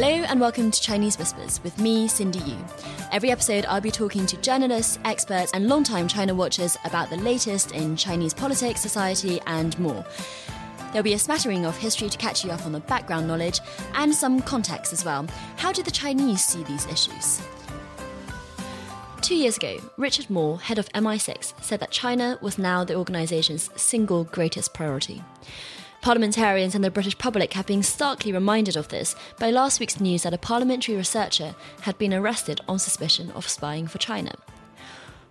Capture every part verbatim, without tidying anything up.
Hello and welcome to Chinese Whispers with me, Cindy Yu. Every episode I'll be talking to journalists, experts and long-time China watchers about the latest in Chinese politics, society and more. There'll be a smattering of history to catch you up on the background knowledge and some context as well. How do the Chinese see these issues? Two years ago, Richard Moore, head of M I six, said that China was now the organisation's single greatest priority. Parliamentarians and the British public have been starkly reminded of this by last week's news that a parliamentary researcher had been arrested on suspicion of spying for China.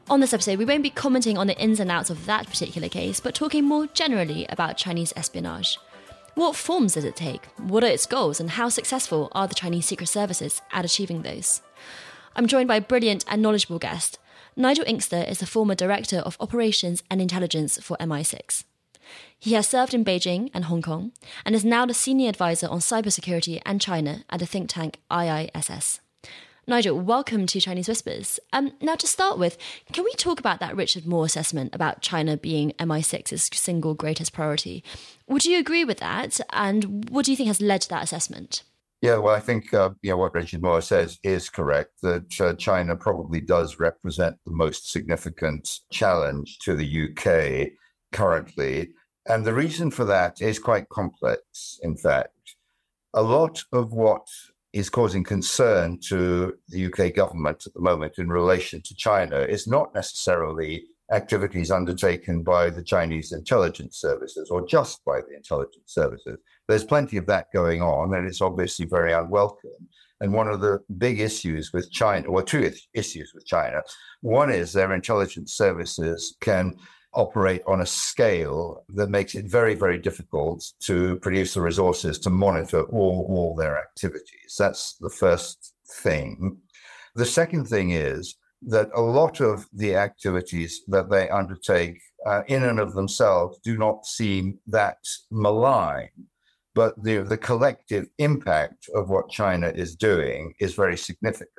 On this episode, we won't be commenting on the ins and outs of that particular case, but talking more generally about Chinese espionage. What forms does it take? What are its goals? And how successful are the Chinese secret services at achieving those? I'm joined by a brilliant and knowledgeable guest. Nigel Inkster is the former Director of Operations and Intelligence for M I six. He has served in Beijing and Hong Kong and is now the Senior Advisor on Cybersecurity and China at the think tank I I S S. Nigel, welcome to Chinese Whispers. Um, now, to start with, can we talk about that Richard Moore assessment about China being M I six's single greatest priority? Would you agree with that? And what do you think has led to that assessment? Yeah, well, I think uh, you know, what Richard Moore says is correct, that uh, China probably does represent the most significant challenge to the U K currently. And the reason for that is quite complex, in fact. A lot of what is causing concern to the U K government at the moment in relation to China is not necessarily activities undertaken by the Chinese intelligence services or just by the intelligence services. There's plenty of that going on, and it's obviously very unwelcome. And one of the big issues with China, or two issues with China, one is their intelligence services can operate on a scale that makes it very, very difficult to produce the resources to monitor all, all their activities. That's the first thing. The second thing is that a lot of the activities that they undertake uh, in and of themselves do not seem that malign, but the, the collective impact of what China is doing is very significant.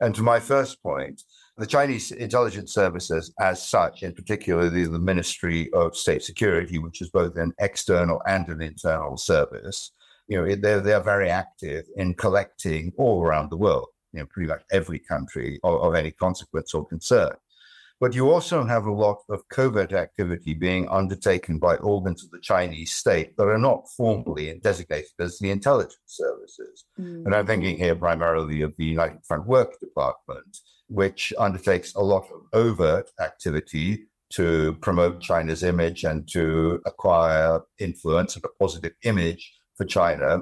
And to my first point, the Chinese intelligence services as such, in particular the Ministry of State Security, which is both an external and an internal service, you know, they're, they're very active in collecting all around the world, you know, pretty much every country of, of any consequence or concern. But you also have a lot of covert activity being undertaken by organs of the Chinese state that are not formally designated as the intelligence services. Mm. And I'm thinking here primarily of the United Front Work Department, which undertakes a lot of overt activity to promote China's image and to acquire influence and a positive image for China,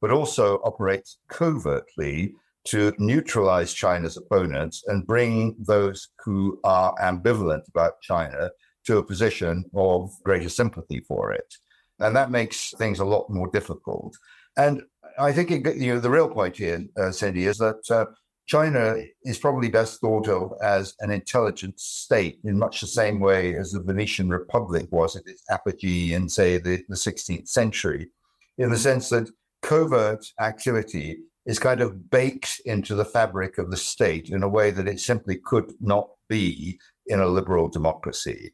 but also operates covertly to neutralize China's opponents and bring those who are ambivalent about China to a position of greater sympathy for it. And that makes things a lot more difficult. And I think it, you know, the real point here, uh, Cindy, is that uh, China is probably best thought of as an intelligence state in much the same way as the Venetian Republic was at its apogee in, say, the, the sixteenth century, in the sense that covert activity is kind of baked into the fabric of the state in a way that it simply could not be in a liberal democracy.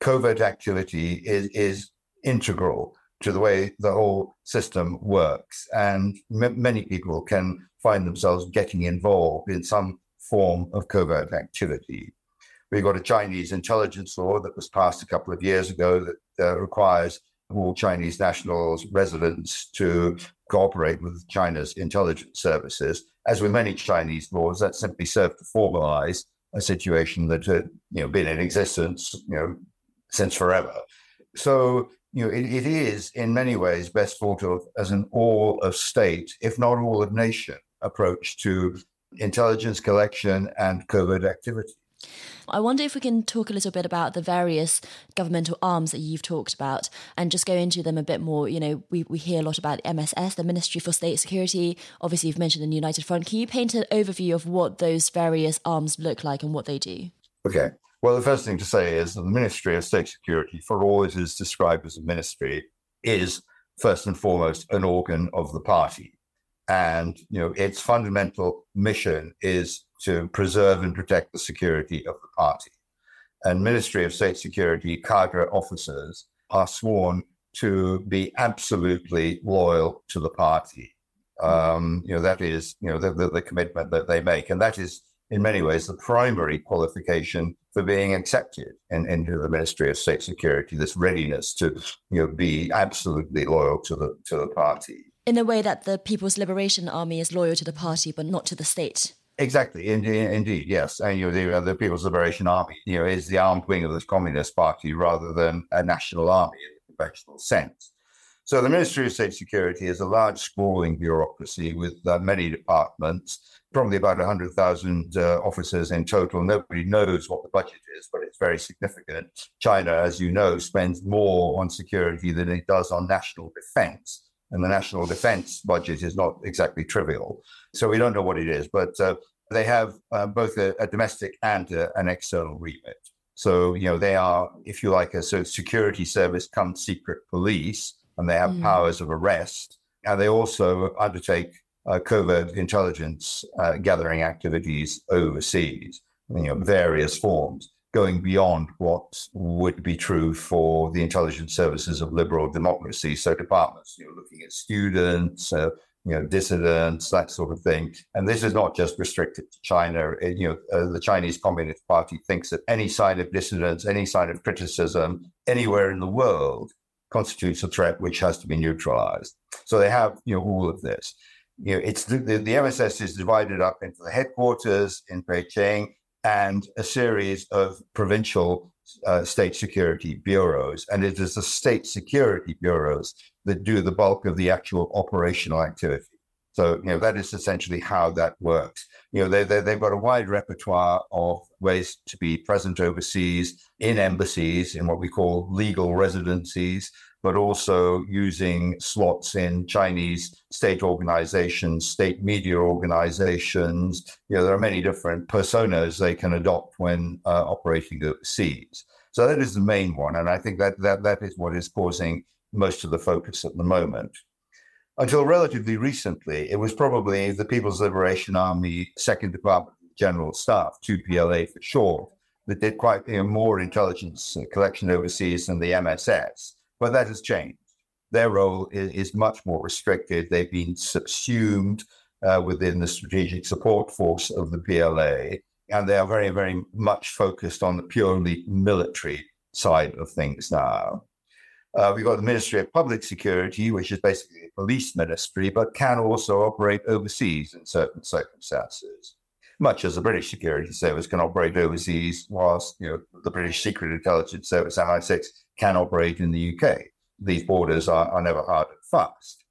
Covert activity is, is integral to the way the whole system works, and m- many people can find themselves getting involved in some form of covert activity. We've got a Chinese intelligence law that was passed a couple of years ago that uh, requires all Chinese nationals, residents, to cooperate with China's intelligence services. As with many Chinese laws, that simply served to formalize a situation that had, you know, been in existence, you know, since forever. So, you know, it, it is in many ways best thought of as an all of state, if not all of nation, approach to intelligence collection and covert activity. I wonder if we can talk a little bit about the various governmental arms that you've talked about and just go into them a bit more. You know, we, we hear a lot about M S S, the Ministry for State Security. Obviously, you've mentioned the United Front. Can you paint an overview of what those various arms look like and what they do? Okay. Well, the first thing to say is that the Ministry of State Security, for all it is described as a ministry, is first and foremost an organ of the party. And, you know, its fundamental mission is to preserve and protect the security of the party. And Ministry of State Security cadre officers are sworn to be absolutely loyal to the party. Um, you know, that is, you know, the, the, the commitment that they make. And that is, in many ways, the primary qualification for being accepted in, into the Ministry of State Security, this readiness to, you know, be absolutely loyal to the to the party. In a way that the People's Liberation Army is loyal to the party, but not to the state. Exactly, indeed, indeed yes. And you know, the, the People's Liberation Army, you know, is the armed wing of the Communist Party rather than a national army in the conventional sense. So the Ministry of State Security is a large, sprawling bureaucracy with uh, many departments, probably about one hundred thousand uh, officers in total. Nobody knows what the budget is, but it's very significant. China, as you know, spends more on security than it does on national defense. And the national defense budget is not exactly trivial. So we don't know what it is, but uh, they have uh, both a, a domestic and a, an external remit. So, you know, they are, if you like, a sort of security service come secret police, and they have mm. powers of arrest. And they also undertake uh, covert intelligence uh, gathering activities overseas, you know, various forms, going beyond what would be true for the intelligence services of liberal democracy. So departments, you know, looking at students, uh, you know, dissidents, that sort of thing. And this is not just restricted to China. It, you know, uh, the Chinese Communist Party thinks that any sign of dissidence, any sign of criticism anywhere in the world constitutes a threat which has to be neutralized. So they have, you know, all of this. You know, it's the, the, the M S S is divided up into the headquarters in Beijing and a series of provincial uh, state security bureaus. And it is the state security bureaus that do the bulk of the actual operational activity. So, you know, that is essentially how that works. You know, they, they, they've got a wide repertoire of ways to be present overseas, in embassies, in what we call legal residencies, but also using slots in Chinese state organizations, state media organizations. You know, there are many different personas they can adopt when uh, operating overseas. So that is the main one. And I think that that that is what is causing most of the focus at the moment. Until relatively recently, it was probably the People's Liberation Army Second Department of General Staff, two P L A for short, that did quite you know, more intelligence collection overseas than the M S S. But that has changed. Their role is, is much more restricted. They've been subsumed uh, within the Strategic Support Force of the P L A, and they are very, very much focused on the purely military side of things now. Uh, we've got the Ministry of Public Security, which is basically a police ministry, but can also operate overseas in certain circumstances, much as the British Security Service can operate overseas, whilst you know the British Secret Intelligence Service, M I six, can operate in the U K. These borders are, are never hard and fast.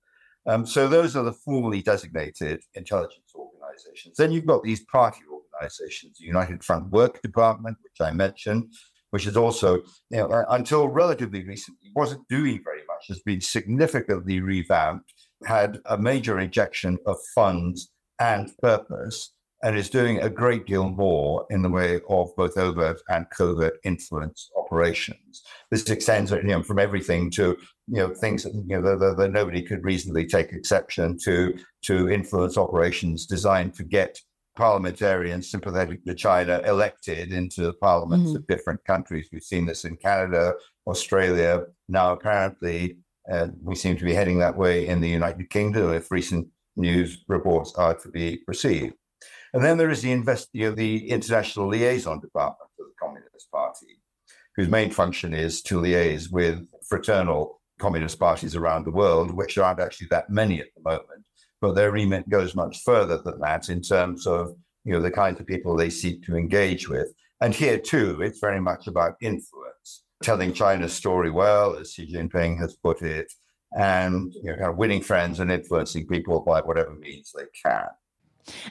Um, so those are the formally designated intelligence organizations. Then you've got these party organizations, the United Front Work Department, which I mentioned, which is also, you know, until relatively recently, wasn't doing very much, has been significantly revamped, had a major injection of funds and purpose, and is doing a great deal more in the way of both overt and covert influence operations. This extends, you know, from everything to, you know, things that, you know, that, that nobody could reasonably take exception to, to influence operations designed to get parliamentarians sympathetic to China elected into the parliaments mm-hmm. of different countries. We've seen this in Canada, Australia. Now, apparently, uh, we seem to be heading that way in the United Kingdom, if recent news reports are to be received. And then there is the, invest- you know, the International Liaison Department of the Communist Party, whose main function is to liaise with fraternal communist parties around the world, which aren't actually that many at the moment. But their remit goes much further than that in terms of, you know, the kinds of people they seek to engage with. And here, too, it's very much about influence, telling China's story well, as Xi Jinping has put it, and, you know, kind of winning friends and influencing people by whatever means they can.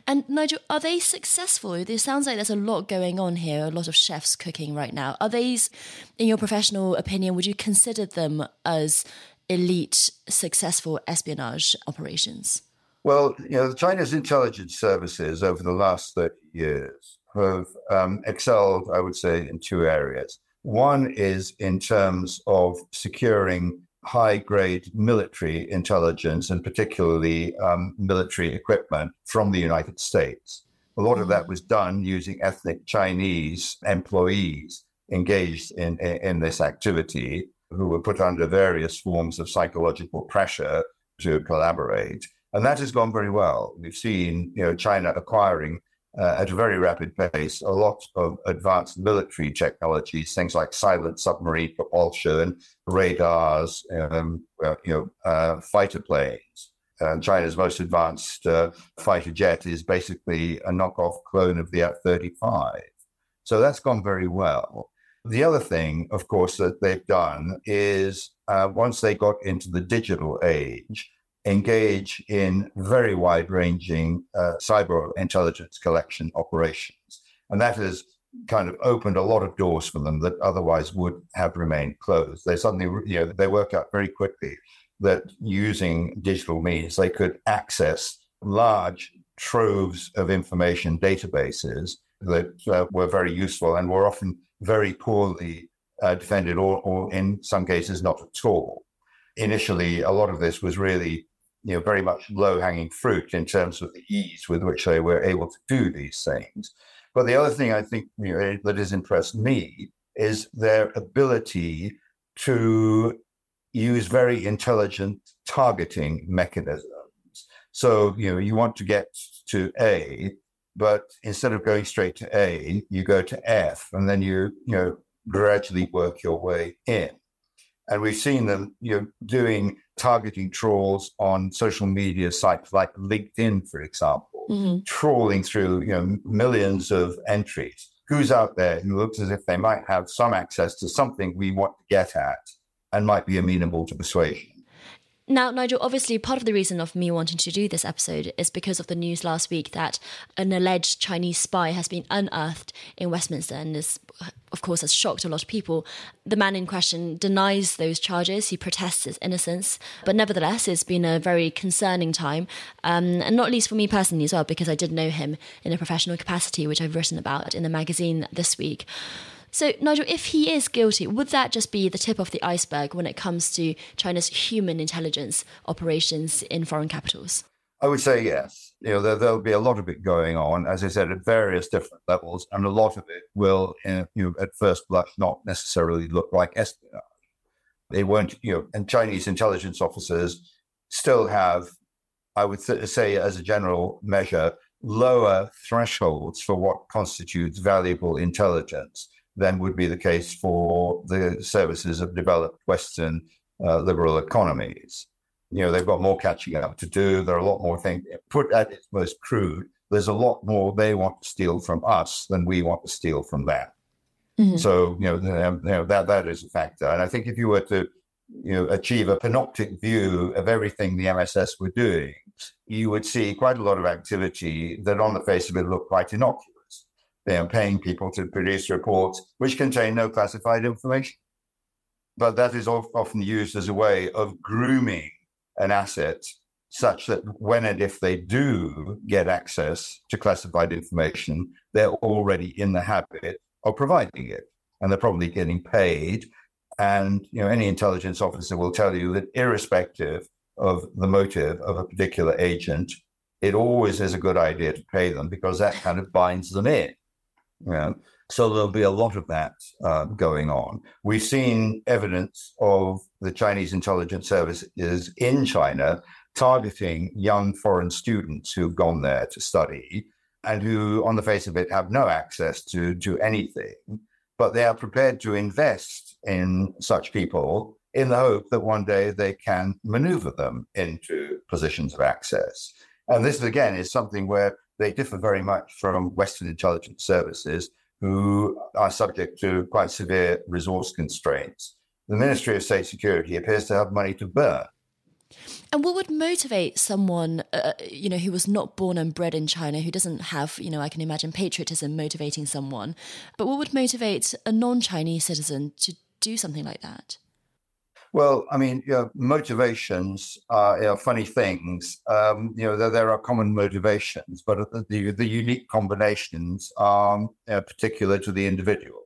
And Nigel, are they successful? It sounds like there's a lot going on here, a lot of chefs cooking right now. Are these, in your professional opinion, would you consider them as elite, successful espionage operations? Well, you know, the China's intelligence services over the last thirty years have um, excelled, I would say, in two areas. One is in terms of securing high-grade military intelligence and particularly um, military equipment from the United States. A lot of that was done using ethnic Chinese employees engaged in, in this activity who were put under various forms of psychological pressure to collaborate. And that has gone very well. We've seen, you know, China acquiring uh, at a very rapid pace a lot of advanced military technologies, things like silent submarine propulsion, radars, um, well, you know, uh, fighter planes. And China's most advanced uh, fighter jet is basically a knockoff clone of the F thirty-five. So that's gone very well. The other thing, of course, that they've done is uh, once they got into the digital age, engage in very wide-ranging uh, cyber intelligence collection operations. And that has kind of opened a lot of doors for them that otherwise would have remained closed. They suddenly, you know, they work out very quickly that using digital means, they could access large troves of information databases that uh, were very useful and were often very poorly uh, defended or, or in some cases not at all. Initially, a lot of this was really, you know, very much low-hanging fruit in terms of the ease with which they were able to do these things. But the other thing I think, you know, that has impressed me is their ability to use very intelligent targeting mechanisms. So, you know, you want to get to A, but instead of going straight to A, you go to F, and then you, you know, gradually work your way in. And we've seen them, you know, doing targeting trawls on social media sites like LinkedIn, for example, mm-hmm. trawling through, you know, millions of entries. Who's out there who looks as if they might have some access to something we want to get at and might be amenable to persuasion? Now, Nigel, obviously part of the reason of me wanting to do this episode is because of the news last week that an alleged Chinese spy has been unearthed in Westminster and is, of course, has shocked a lot of people. The man in question denies those charges. He protests his innocence. But nevertheless, it's been a very concerning time, um, and not least for me personally as well, because I did know him in a professional capacity, which I've written about in the magazine this week. So, Nigel, if he is guilty, would that just be the tip of the iceberg when it comes to China's human intelligence operations in foreign capitals? I would say yes. You know, there, there'll be a lot of it going on, as I said, at various different levels, and a lot of it will, you know, at first blush, not necessarily look like espionage. They won't, you know, and Chinese intelligence officers still have, I would th- say, as a general measure, lower thresholds for what constitutes valuable intelligence than would be the case for the services of developed Western uh, liberal economies. You know, they've got more catching up to do. There are a lot more things. Put at its most crude, there's a lot more they want to steal from us than we want to steal from them. Mm-hmm. So, you know, you know that that is a factor. And I think if you were to, you know, achieve a panoptic view of everything the M S S were doing, you would see quite a lot of activity that on the face of it looked quite innocuous. They are paying people to produce reports which contain no classified information. But that is often used as a way of grooming an asset such that when and if they do get access to classified information, they're already in the habit of providing it. And they're probably getting paid. And, you know, any intelligence officer will tell you that irrespective of the motive of a particular agent, it always is a good idea to pay them because that kind of binds them in. You know, so there'll be a lot of that uh, going on. We've seen evidence of the Chinese intelligence services in China targeting young foreign students who've gone there to study and who, on the face of it, have no access to, to anything, but they are prepared to invest in such people in the hope that one day they can maneuver them into positions of access. And this, again, is something where they differ very much from Western intelligence services, who are subject to quite severe resource constraints. The Ministry of State Security appears to have money to burn. And what would motivate someone, uh, you know, who was not born and bred in China, who doesn't have, you know, I can imagine patriotism motivating someone, but what would motivate a non-Chinese citizen to do something like that? Well, I mean, you know, motivations are you know, funny things. Um, you know, there, there are common motivations, but the, the unique combinations are you know, particular to the individual.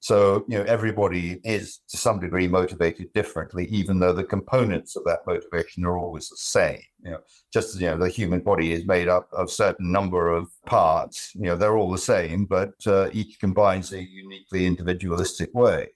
So, you know, everybody is to some degree motivated differently, even though the components of that motivation are always the same. You know, just as, you know, the human body is made up of a certain number of parts, you know, they're all the same, but uh, each combines a uniquely individualistic way.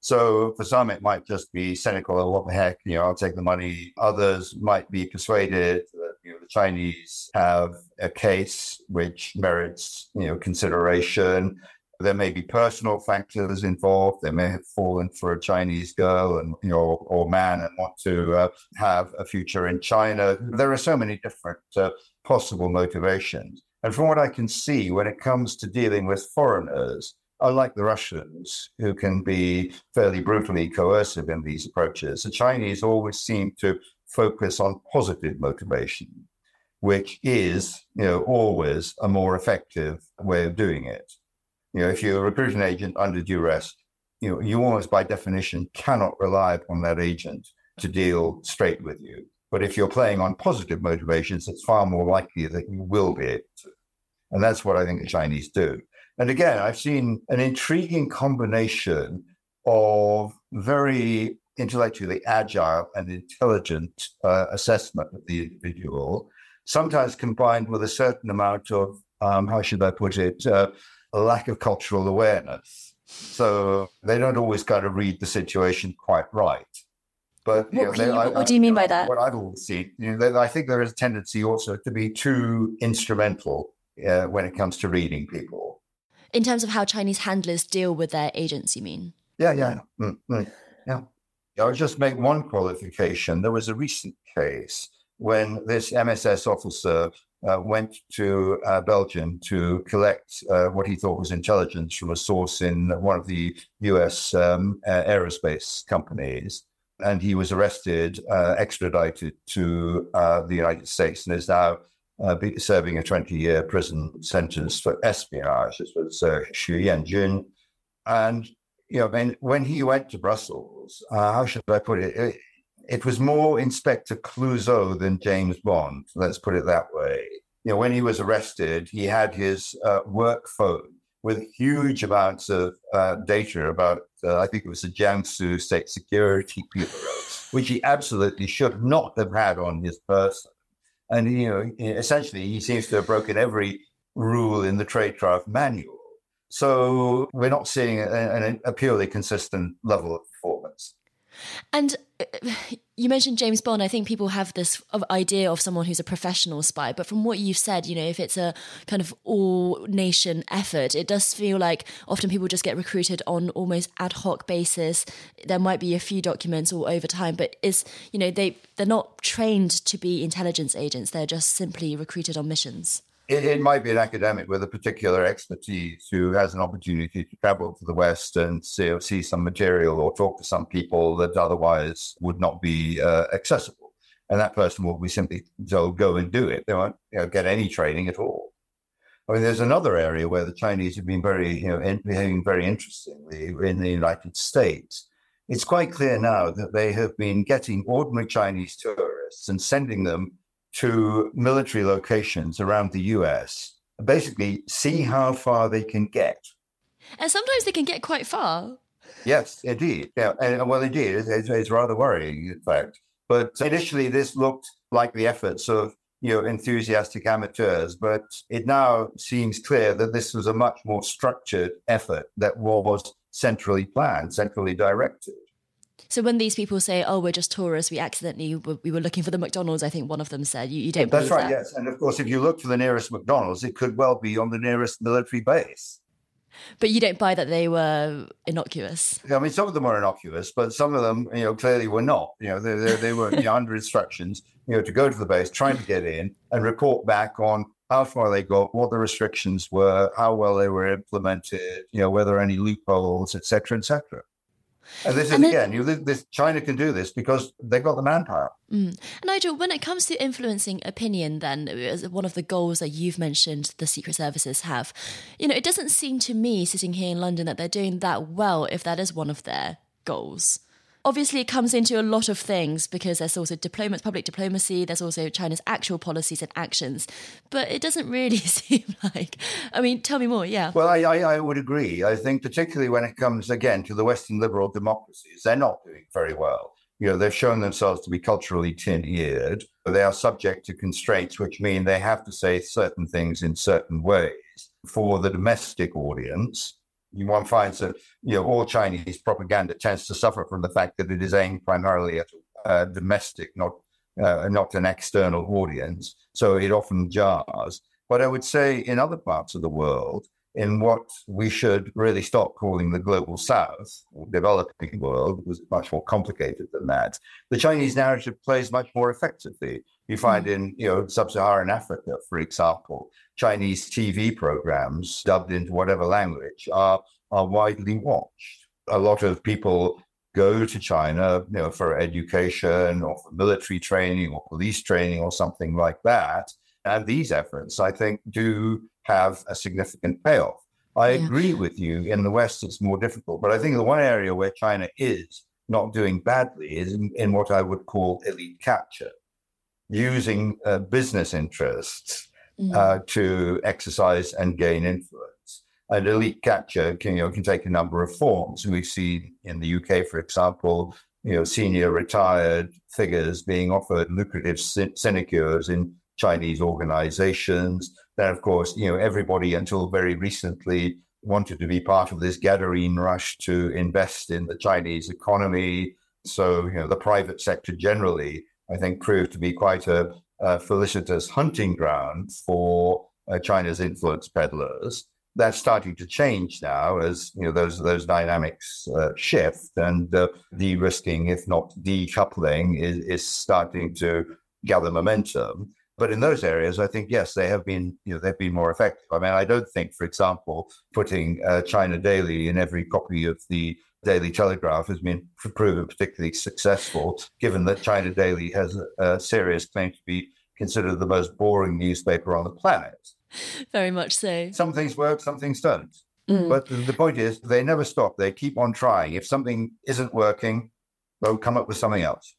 So for some, it might just be cynical, oh, what the heck, you know, I'll take the money. Others might be persuaded that, you know, the Chinese have a case which merits, you know, consideration. There may be personal factors involved. They may have fallen for a Chinese girl and you know, or, or man and want to uh, have a future in China. There are so many different uh, possible motivations. And from what I can see, when it comes to dealing with foreigners, unlike the Russians, who can be fairly brutally coercive in these approaches, the Chinese always seem to focus on positive motivation, which is you know, always a more effective way of doing it. You know, if you're a recruiting agent under duress, you know, you almost by definition cannot rely upon that agent to deal straight with you. But if you're playing on positive motivations, it's far more likely that you will be able to. And that's what I think the Chinese do. And again, I've seen an intriguing combination of very intellectually agile and intelligent uh, assessment of the individual, sometimes combined with a certain amount of, um, how should I put it, uh, a lack of cultural awareness. So they don't always kind of read the situation quite right. But you what, know, they, you, I, what do you mean by that? What I've always seen, you know, they, I think there is a tendency also to be too instrumental uh, when it comes to reading people. In terms of how Chinese handlers deal with their agents, you mean? Yeah, yeah. Mm-hmm. Yeah. I'll just make one qualification. There was a recent case when this M S S officer Uh, went to uh, Belgium to collect uh, what he thought was intelligence from a source in one of the U S um, uh, aerospace companies. And he was arrested, uh, extradited to uh, the United States, and is now uh, be serving a twenty-year prison sentence for espionage. This was uh, Xu Yanjun. And, you know, I mean, when he went to Brussels, uh, how should I put it? it It was more Inspector Clouseau than James Bond, let's put it that way. You know, when he was arrested, he had his uh, work phone with huge amounts of uh, data about, uh, I think it was the Jiangsu State Security Bureau, which he absolutely should not have had on his person. And, you know, essentially he seems to have broken every rule in the tradecraft manual. So we're not seeing a, a purely consistent level of performance. And you mentioned James Bond. I think people have this idea of someone who's a professional spy, but from what you've said, you know, if it's a kind of all-nation effort, it does feel like often people just get recruited on almost ad hoc basis. There might be a few documents all over time, but it's, you know, they, they're not trained to be intelligence agents. They're just simply recruited on missions. It, it might be an academic with a particular expertise who has an opportunity to travel to the West and see, see some material or talk to some people that otherwise would not be uh, accessible. And that person will be simply told, go and do it. They won't you know, get any training at all. I mean, there's another area where the Chinese have been very, you know, in, behaving very interestingly in the United States. It's quite clear now that they have been getting ordinary Chinese tourists and sending them to military locations around the U S, basically see how far they can get. And sometimes they can get quite far. Yes, indeed. Yeah, and, well, indeed, it's, it's rather worrying, in fact. But initially, this looked like the efforts of you know enthusiastic amateurs, but it now seems clear that this was a much more structured effort that was centrally planned, centrally directed. So when these people say, oh, we're just tourists, we accidentally, we were looking for the McDonald's, I think one of them said, you, you don't believe that. That's right, yes. And of course, if you look for the nearest McDonald's, it could well be on the nearest military base. But you don't buy that they were innocuous? I mean, some of them were innocuous, but some of them, you know, clearly were not. You know, they, they, they were you know, under instructions, you know, to go to the base, trying to get in and report back on how far they got, what the restrictions were, how well they were implemented, you know, were there any loopholes, et cetera, et cetera. And this is, and then, again, you, this, China can do this because they've got the manpower. Mm. Nigel, when it comes to influencing opinion, then, one of the goals that you've mentioned the Secret Services have, you know, it doesn't seem to me, sitting here in London, that they're doing that well if that is one of their goals. Obviously, it comes into a lot of things because there's also diplomats, public diplomacy, there's also China's actual policies and actions. But it doesn't really seem like... I mean, tell me more, yeah. Well, I, I, I would agree. I think particularly when it comes, again, to the Western liberal democracies, they're not doing very well. You know, they've shown themselves to be culturally tin-eared. They are subject to constraints, which mean they have to say certain things in certain ways. For the domestic audience, one finds that, you know, all Chinese propaganda tends to suffer from the fact that it is aimed primarily at a domestic, not uh, not an external audience. So it often jars. But I would say in other parts of the world, in what we should really stop calling the global South, or developing world, was much more complicated than that. The Chinese narrative plays much more effectively. You find in, you know, sub-Saharan Africa, for example, Chinese T V programs dubbed into whatever language are are widely watched. A lot of people go to China, you know, for education or for military training or police training or something like that. And these efforts, I think, do have a significant payoff. I yeah. agree with you. In the West, it's more difficult. But I think the one area where China is not doing badly is in, in what I would call elite capture, using uh, business interests mm. uh, to exercise and gain influence. And elite capture can, you know, can take a number of forms. We've seen in the U K, for example, you know, senior retired figures being offered lucrative sin- sinecures in Chinese organizations. Then, of course, you know, everybody until very recently wanted to be part of this Gadarene rush to invest in the Chinese economy. So, you know, the private sector generally, I think, proved to be quite a, a felicitous hunting ground for uh, China's influence peddlers. That's starting to change now as, you know, those those dynamics uh, shift, and uh, de-risking, if not decoupling, is, is starting to gather momentum. But in those areas, I think, yes, they have been, you know, they've been more effective. I mean, I don't think, for example, putting uh, China Daily in every copy of the Daily Telegraph has been proven particularly successful, given that China Daily has a, a serious claim to be considered the most boring newspaper on the planet. Very much so. Some things work, some things don't. Mm. But the point is, they never stop. They keep on trying. If something isn't working, they'll come up with something else.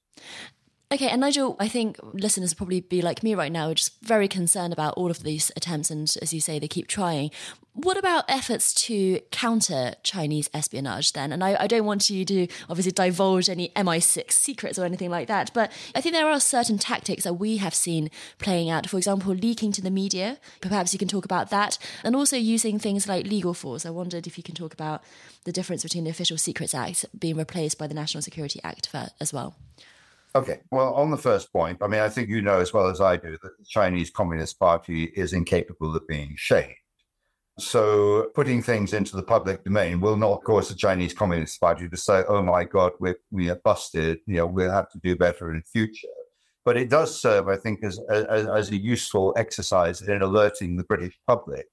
Okay, and Nigel, I think listeners will probably be like me right now, we're just very concerned about all of these attempts, and as you say, they keep trying. What about efforts to counter Chinese espionage then? And I, I don't want you to obviously divulge any M I six secrets or anything like that, but I think there are certain tactics that we have seen playing out. For example, leaking to the media. Perhaps you can talk about that. And also using things like legal force. I wondered if you can talk about the difference between the Official Secrets Act being replaced by the National Security Act for, as well. Okay. Well, on the first point, I mean, I think you know as well as I do that the Chinese Communist Party is incapable of being shamed. So putting things into the public domain will not cause the Chinese Communist Party to say, oh, my God, we're, we are busted, you know, we'll have to do better in future. But it does serve, I think, as, as, as a useful exercise in alerting the British public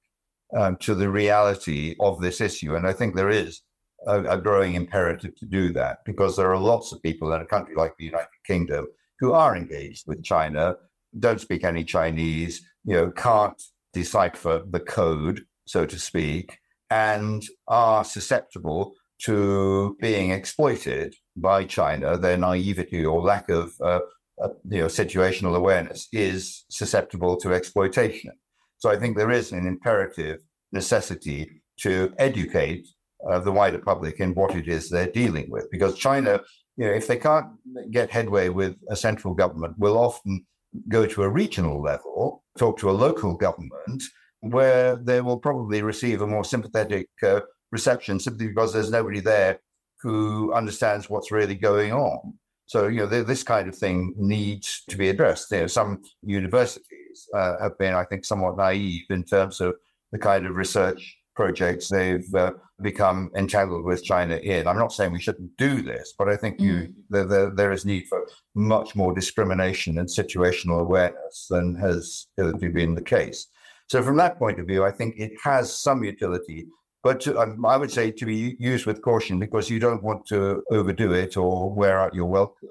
um, to the reality of this issue. And I think there is a growing imperative to do that, because there are lots of people in a country like the United Kingdom who are engaged with China, don't speak any Chinese, you know, can't decipher the code, so to speak, and are susceptible to being exploited by China. Their naivety or lack of uh, uh, you know, situational awareness is susceptible to exploitation. So I think there is an imperative necessity to educate of the wider public in what it is they're dealing with. Because China, you know, if they can't get headway with a central government, will often go to a regional level, talk to a local government, where they will probably receive a more sympathetic uh, reception, simply because there's nobody there who understands what's really going on. So, you know, th- this kind of thing needs to be addressed. You know, some universities uh, have been, I think, somewhat naive in terms of the kind of research projects they've uh, become entangled with China in. I'm not saying we shouldn't do this, but I think you, mm. the, the, there is need for much more discrimination and situational awareness than has been the case. So from that point of view, I think it has some utility, But um, I would say to be used with caution, because you don't want to overdo it or wear out your welcome.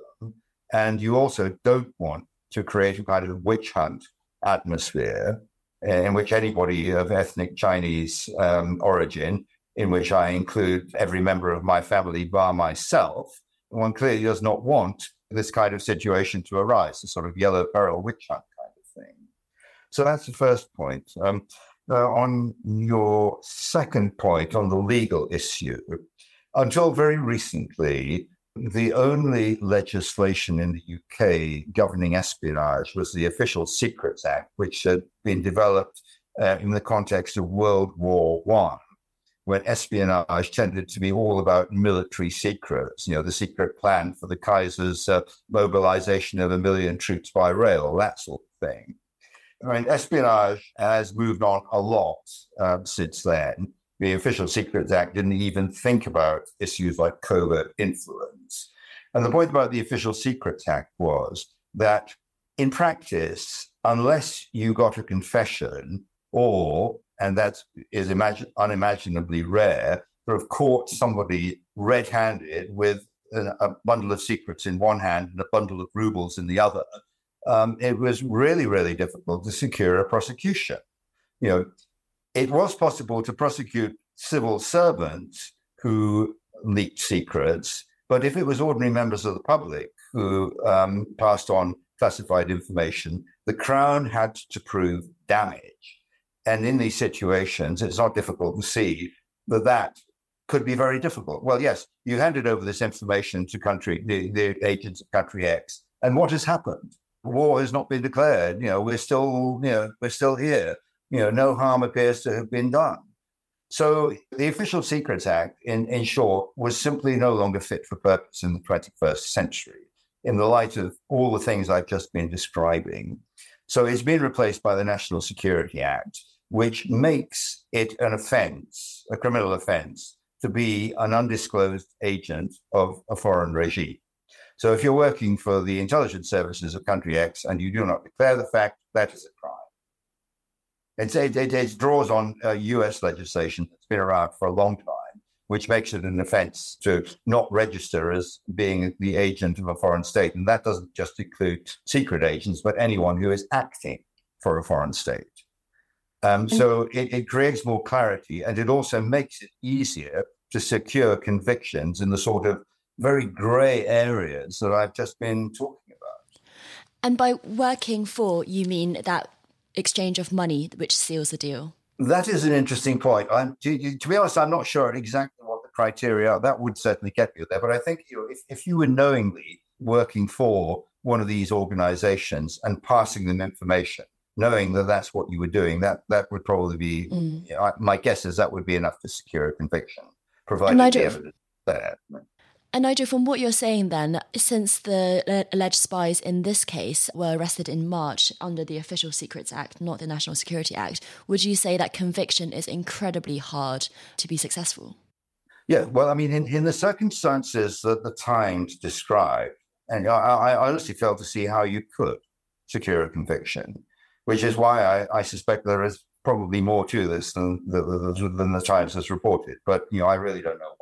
And you also don't want to create a kind of witch hunt atmosphere in which anybody of ethnic Chinese um, origin, in which I include every member of my family bar myself, one clearly does not want this kind of situation to arise, a sort of yellow barrel witch hunt kind of thing. So that's the first point. Um, Uh, on your second point on the legal issue, until very recently, the only legislation in the U K governing espionage was the Official Secrets Act, which had been developed uh, in the context of World War One, when espionage tended to be all about military secrets, you know, the secret plan for the Kaiser's uh, mobilization of a million troops by rail, that sort of thing. I mean, espionage has moved on a lot uh, since then. The Official Secrets Act didn't even think about issues like covert influence. And the point about the Official Secrets Act was that, in practice, unless you got a confession or, and that is imagine, unimaginably rare, sort of caught somebody red-handed with an, a bundle of secrets in one hand and a bundle of rubles in the other, Um, it was really, really difficult to secure a prosecution. You know, it was possible to prosecute civil servants who leaked secrets, but if it was ordinary members of the public who um, passed on classified information, the Crown had to prove damage. And in these situations, it's not difficult to see that that could be very difficult. Well, yes, you handed over this information to country, the, the agents of country X, and what has happened? War has not been declared. You know, we're still, you know, we're still here. You know, no harm appears to have been done. So the Official Secrets Act, in, in short, was simply no longer fit for purpose in the twenty-first century, in the light of all the things I've just been describing. So it's been replaced by the National Security Act, which makes it an offence, a criminal offence, to be an undisclosed agent of a foreign regime. So if you're working for the intelligence services of country X and you do not declare the fact, that is a crime. And so it, it, it draws on uh, U S legislation that's been around for a long time, which makes it an offense to not register as being the agent of a foreign state. And that doesn't just include secret agents, but anyone who is acting for a foreign state. Um, so it, it creates more clarity, and it also makes it easier to secure convictions in the sort of very grey areas that I've just been talking about. And by working for, you mean that exchange of money which seals the deal? That is an interesting point. I'm, to, to be honest, I'm not sure exactly what the criteria are. That would certainly get you there. But I think, you know, if, if you were knowingly working for one of these organisations and passing them information, knowing that that's what you were doing, that, that would probably be, mm. you know, my guess is that would be enough to secure a conviction, provided the evidence there. And Nigel, from what you're saying then, since the alleged spies in this case were arrested in March under the Official Secrets Act, not the National Security Act, would you say that conviction is incredibly hard to be successful? Yeah, well, I mean, in, in the circumstances that the Times described, and I, I honestly fail to see how you could secure a conviction, which is why I, I suspect there is probably more to this than the, than the Times has reported. But, you know, I really don't know why.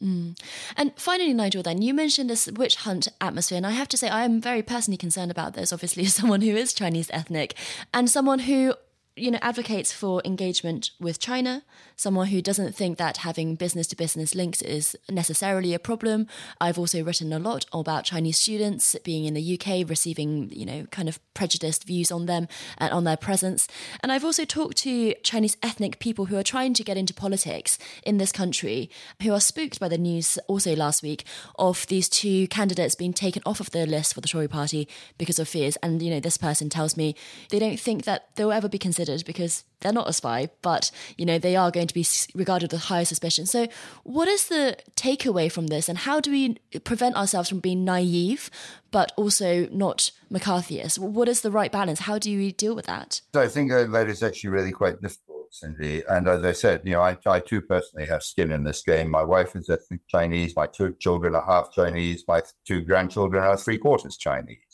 Mm. And finally, Nigel, then, you mentioned this witch hunt atmosphere, and I have to say I am very personally concerned about this, obviously, as someone who is Chinese ethnic and someone who, you know, advocates for engagement with China, someone who doesn't think that having business-to-business links is necessarily a problem. I've also written a lot about Chinese students being in the U K, receiving, you know, kind of prejudiced views on them and on their presence. And I've also talked to Chinese ethnic people who are trying to get into politics in this country, who are spooked by the news also last week of these two candidates being taken off of the list for the Tory party because of fears. And, you know, this person tells me they don't think that they'll ever be considered because they're not a spy, but, you know, they are going to be regarded with higher suspicion. So what is the takeaway from this, and how do we prevent ourselves from being naive but also not McCarthyist? What is the right balance? How do we deal with that? So I think that is actually really quite difficult, Cindy. And as I said, you know, I, I too personally have skin in this game. My wife is ethnic Chinese. My two children are half Chinese. My two grandchildren are three quarters Chinese.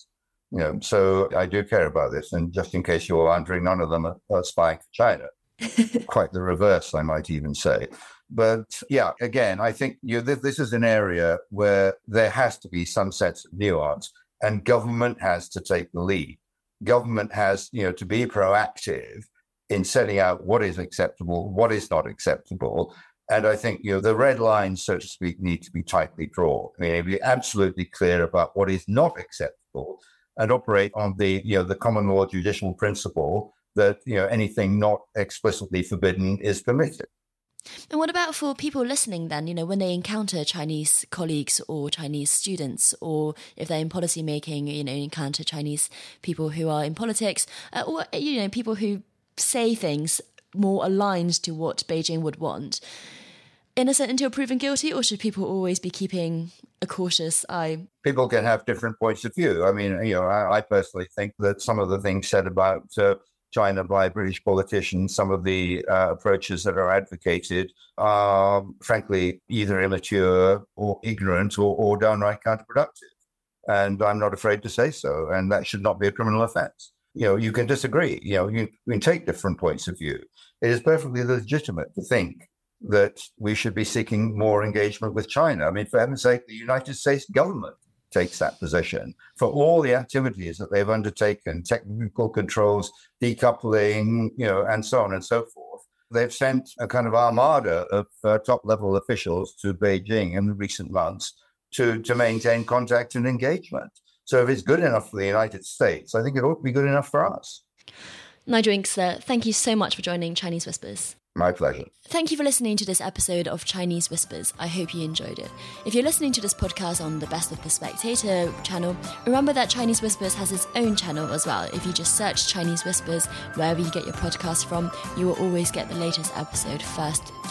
You know, so I do care about this. And just in case you're wondering, none of them are, are spying for China. Quite the reverse, I might even say. But yeah, again, I think you know, th- this is an area where there has to be some sense of nuance, and government has to take the lead. Government has, you know, to be proactive in setting out what is acceptable, what is not acceptable. And I think, you know, the red lines, so to speak, need to be tightly drawn. I mean, be absolutely clear about what is not acceptable, and operate on the, you know, the common law judicial principle that, you know, anything not explicitly forbidden is permitted. And what about for people listening then, you know, when they encounter Chinese colleagues or Chinese students, or if they're in policy making, you know, encounter Chinese people who are in politics, uh, or, you know, people who say things more aligned to what Beijing would want? Innocent until proven guilty, or should people always be keeping a cautious eye? People can have different points of view. I mean, you know, I, I personally think that some of the things said about uh, China by British politicians, some of the uh, approaches that are advocated are, frankly, either immature or ignorant or, or downright counterproductive. And I'm not afraid to say so. And that should not be a criminal offense. You know, you can disagree. You know, you, you can take different points of view. It is perfectly legitimate to think that we should be seeking more engagement with China. I mean, for heaven's sake, the United States government takes that position for all the activities that they've undertaken, technical controls, decoupling, you know, and so on and so forth. They've sent a kind of armada of uh, top-level officials to Beijing in recent months to, to maintain contact and engagement. So if it's good enough for the United States, I think it ought to be good enough for us. Nigel Inkster, thank you so much for joining Chinese Whispers. My pleasure. Thank you for listening to this episode of Chinese Whispers. I hope you enjoyed it. If you're listening to this podcast on the Best of the Spectator channel, remember that Chinese Whispers has its own channel as well. If you just search Chinese Whispers wherever you get your podcast from, you will always get the latest episode first